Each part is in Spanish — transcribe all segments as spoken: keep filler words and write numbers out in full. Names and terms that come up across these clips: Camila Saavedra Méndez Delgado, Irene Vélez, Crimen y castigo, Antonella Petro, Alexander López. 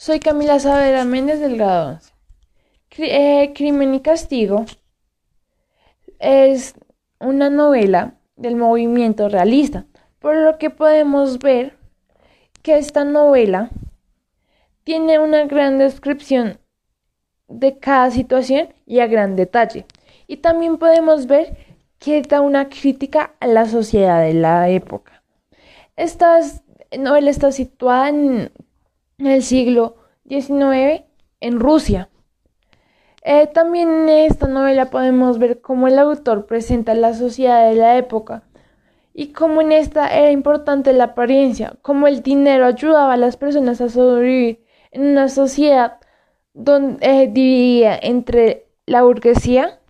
Soy Camila Saavedra Méndez Delgado. Eh, Crimen y castigo es una novela del movimiento realista, por lo que podemos ver que esta novela tiene una gran descripción de cada situación y a gran detalle. Y también podemos ver que da una crítica a la sociedad de la época. Esta novela está situada en el siglo diecinueve en Rusia. Eh, también en esta novela podemos ver cómo el autor presenta la sociedad de la época y cómo en esta era importante la apariencia, cómo el dinero ayudaba a las personas a sobrevivir en una sociedad donde eh, dividía entre la burguesía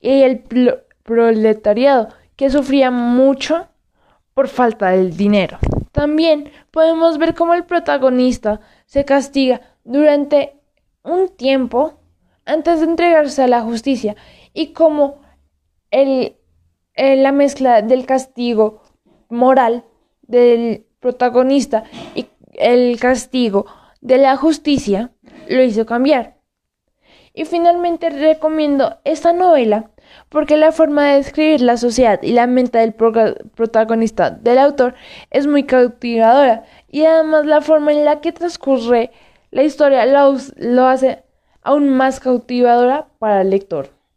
y el proletariado, que sufría mucho por falta del dinero. También podemos ver cómo el protagonista se castiga durante un tiempo antes de entregarse a la justicia y cómo el, el, la mezcla del castigo moral del protagonista y el castigo de la justicia lo hizo cambiar. Y finalmente recomiendo esta novela porque la forma de describir la sociedad y la mente del protagonista del autor es muy cautivadora, y además la forma en la que transcurre la historia lo, lo hace aún más cautivadora para el lector.